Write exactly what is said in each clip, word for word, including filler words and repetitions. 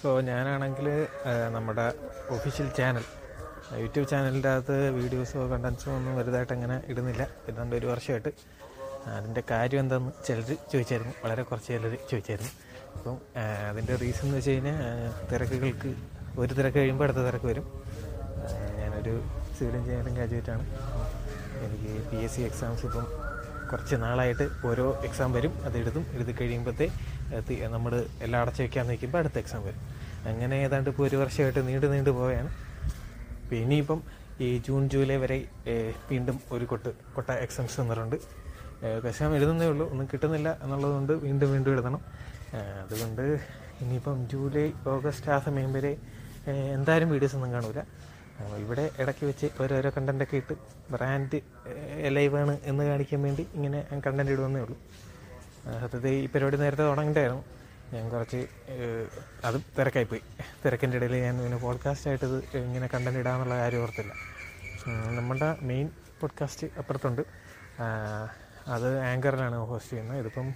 So ഞാനാണെങ്കിൽ നമ്മുടെ official channel YouTube ചാനലിൻ്റെ അകത്ത് വീഡിയോസോ കണ്ടൻസോ ഒന്നും വലുതായിട്ട് അങ്ങനെ ഇടുന്നില്ല ഏതാണ്ട് ഒരു വർഷമായിട്ട്. അതിൻ്റെ കാര്യം എന്താണെന്ന് ചിലർ ചോദിച്ചായിരുന്നു, വളരെ കുറച്ച് ചിലർ ചോദിച്ചായിരുന്നു. അപ്പം അതിൻ്റെ റീസൺ എന്ന് വെച്ച് കഴിഞ്ഞാൽ തിരക്കുകൾക്ക്, ഒരു തിരക്ക് കഴിയുമ്പോൾ അടുത്ത തിരക്ക് വരും. ഞാനൊരു സിവിൽ എഞ്ചിനീയറിംഗ് ഗ്രാജുവേറ്റാണ്. എനിക്ക് പി എസ് സി എക്സാംസ് ഇപ്പം കുറച്ച് നാളായിട്ട് ഓരോ എക്സാം വരും, അത് എഴുതും. എഴുതി കഴിയുമ്പോഴത്തെ നമ്മൾ എല്ലാം അടച്ചു വയ്ക്കാൻ നിൽക്കുമ്പോൾ അടുത്ത എക്സാം വരും. അങ്ങനെ ഏതാണ്ട് ഇപ്പോൾ ഒരു വർഷമായിട്ട് നീണ്ടു നീണ്ടു പോവുകയാണ്. പിന്നെ ഇനിയിപ്പം ഈ ജൂൺ ജൂലൈ വരെ വീണ്ടും ഒരു കൊട്ട് കൊട്ട എക്സാംസ് തന്നിട്ടുണ്ട്. എക്സാം എഴുതുന്നേ ഉള്ളൂ, ഒന്നും കിട്ടുന്നില്ല എന്നുള്ളതുകൊണ്ട് വീണ്ടും വീണ്ടും എഴുതണം. അതുകൊണ്ട് ഇനിയിപ്പം ജൂലൈ ഓഗസ്റ്റ് ആ സമയം വരെ എന്തായാലും വീഡിയോസൊന്നും കാണില്ല. ഇവിടെ ഇടയ്ക്ക് വെച്ച് ഓരോരോ കണ്ടൻ്റൊക്കെ ഇട്ട് ബ്രാൻഡ് ലൈവാണ് എന്ന് കാണിക്കാൻ വേണ്ടി ഇങ്ങനെ കണ്ടൻറ് ഇടുവന്നേ ഉള്ളൂ. സത്യത്തിൽ ഈ പരിപാടി നേരത്തെ തുടങ്ങിയിട്ടായിരുന്നു. ഞാൻ കുറച്ച് അതും തിരക്കായിപ്പോയി. തിരക്കിൻ്റെ ഇടയിൽ ഞാൻ ഇങ്ങനെ പോഡ്കാസ്റ്റായിട്ട് ഇത് ഇങ്ങനെ കണ്ടൻറ് ഇടാമെന്നുള്ള കാര്യം ഓർത്തില്ല. നമ്മുടെ മെയിൻ പോഡ്കാസ്റ്റ് അപ്പുറത്തുണ്ട്, അത് ആങ്കറിലാണ് ഹോസ്റ്റ് ചെയ്യുന്നത്. ഇതിപ്പം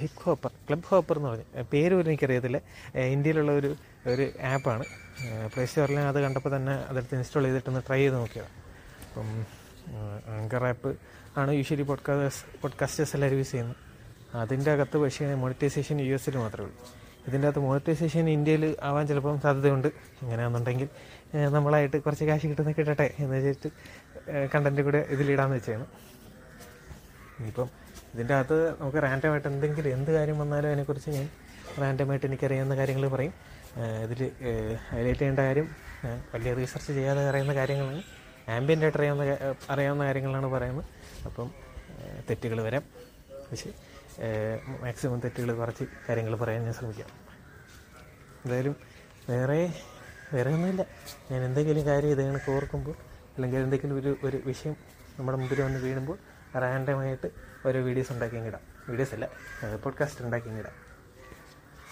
ഹിപ്പ് ഹോപ്പർ, ക്ലബ് ഹോപ്പർ എന്ന് പറഞ്ഞ് പേര് പോലും എനിക്കറിയത്തില്ല. ഇന്ത്യയിലുള്ള ഒരു ഒരു ആപ്പാണ്. പ്ലേ സ്റ്റോറിൽ അത് കണ്ടപ്പോൾ തന്നെ അതെടുത്ത് ഇൻസ്റ്റാൾ ചെയ്തിട്ടൊന്ന് ട്രൈ ചെയ്ത് നോക്കിയതാണ്. അപ്പം ആങ്കർ ആപ്പ് ആണ് യൂഷ്വലി പോഡ്കാസ്റ്റ് പോഡ്കാസ്റ്റേഴ്സ് എല്ലാവരും യൂസ് ചെയ്യുന്നത്. അതിൻ്റെ അകത്ത് പക്ഷേ മോണിറ്റൈസേഷൻ യു എസിൽ മാത്രമേ ഉള്ളൂ. ഇതിൻ്റെ അകത്ത് മോണിറ്റൈസേഷൻ ഇന്ത്യയിൽ ആവാൻ ചിലപ്പം സാധ്യതയുണ്ട്. അങ്ങനെയാണെന്നുണ്ടെങ്കിൽ നമ്മളായിട്ട് കുറച്ച് കാശ് കിട്ടുന്ന കിട്ടട്ടെ എന്ന് വെച്ചിട്ട് കണ്ടൻറ്റ് കൂടെ ഇതിലിടാമെന്ന് വെച്ചാണ്. ഇനിയിപ്പം ഇതിൻ്റെ അകത്ത് നമുക്ക് റാൻഡമായിട്ട് എന്തെങ്കിലും എന്ത് കാര്യം വന്നാലും അതിനെക്കുറിച്ച് ഞാൻ റാൻഡമായിട്ട് എനിക്കറിയാവുന്ന കാര്യങ്ങൾ പറയും. ഇതിൽ ഹൈലൈറ്റ് ചെയ്യേണ്ട കാര്യം, വലിയ റീസർച്ച് ചെയ്യാതെ അറിയുന്ന കാര്യങ്ങളാണ്, ആംബിയൻ്റായിട്ട് അറിയാവുന്ന അറിയാവുന്ന കാര്യങ്ങളാണ് പറയുന്നത്. അപ്പം തെറ്റുകൾ വരാം, പക്ഷേ മാക്സിമം തെറ്റുകൾ കുറച്ച് കാര്യങ്ങൾ പറയാൻ ഞാൻ ശ്രമിക്കാം. എന്തായാലും വേറെ വേറെ ഒന്നുമില്ല. ഞാൻ എന്തെങ്കിലും കാര്യം ഇത് കണക്ക് ഓർക്കുമ്പോൾ അല്ലെങ്കിൽ എന്തെങ്കിലും ഒരു ഒരു വിഷയം നമ്മുടെ മുമ്പിൽ വന്ന് വീഴുമ്പോൾ റാൻഡമായിട്ട് ഓരോ വീഡിയോസ് ഉണ്ടാക്കിയെങ്കിടാം, വീഡിയോസ് അല്ല പോഡ്കാസ്റ്റ് ഉണ്ടാക്കിയെങ്കിടാം.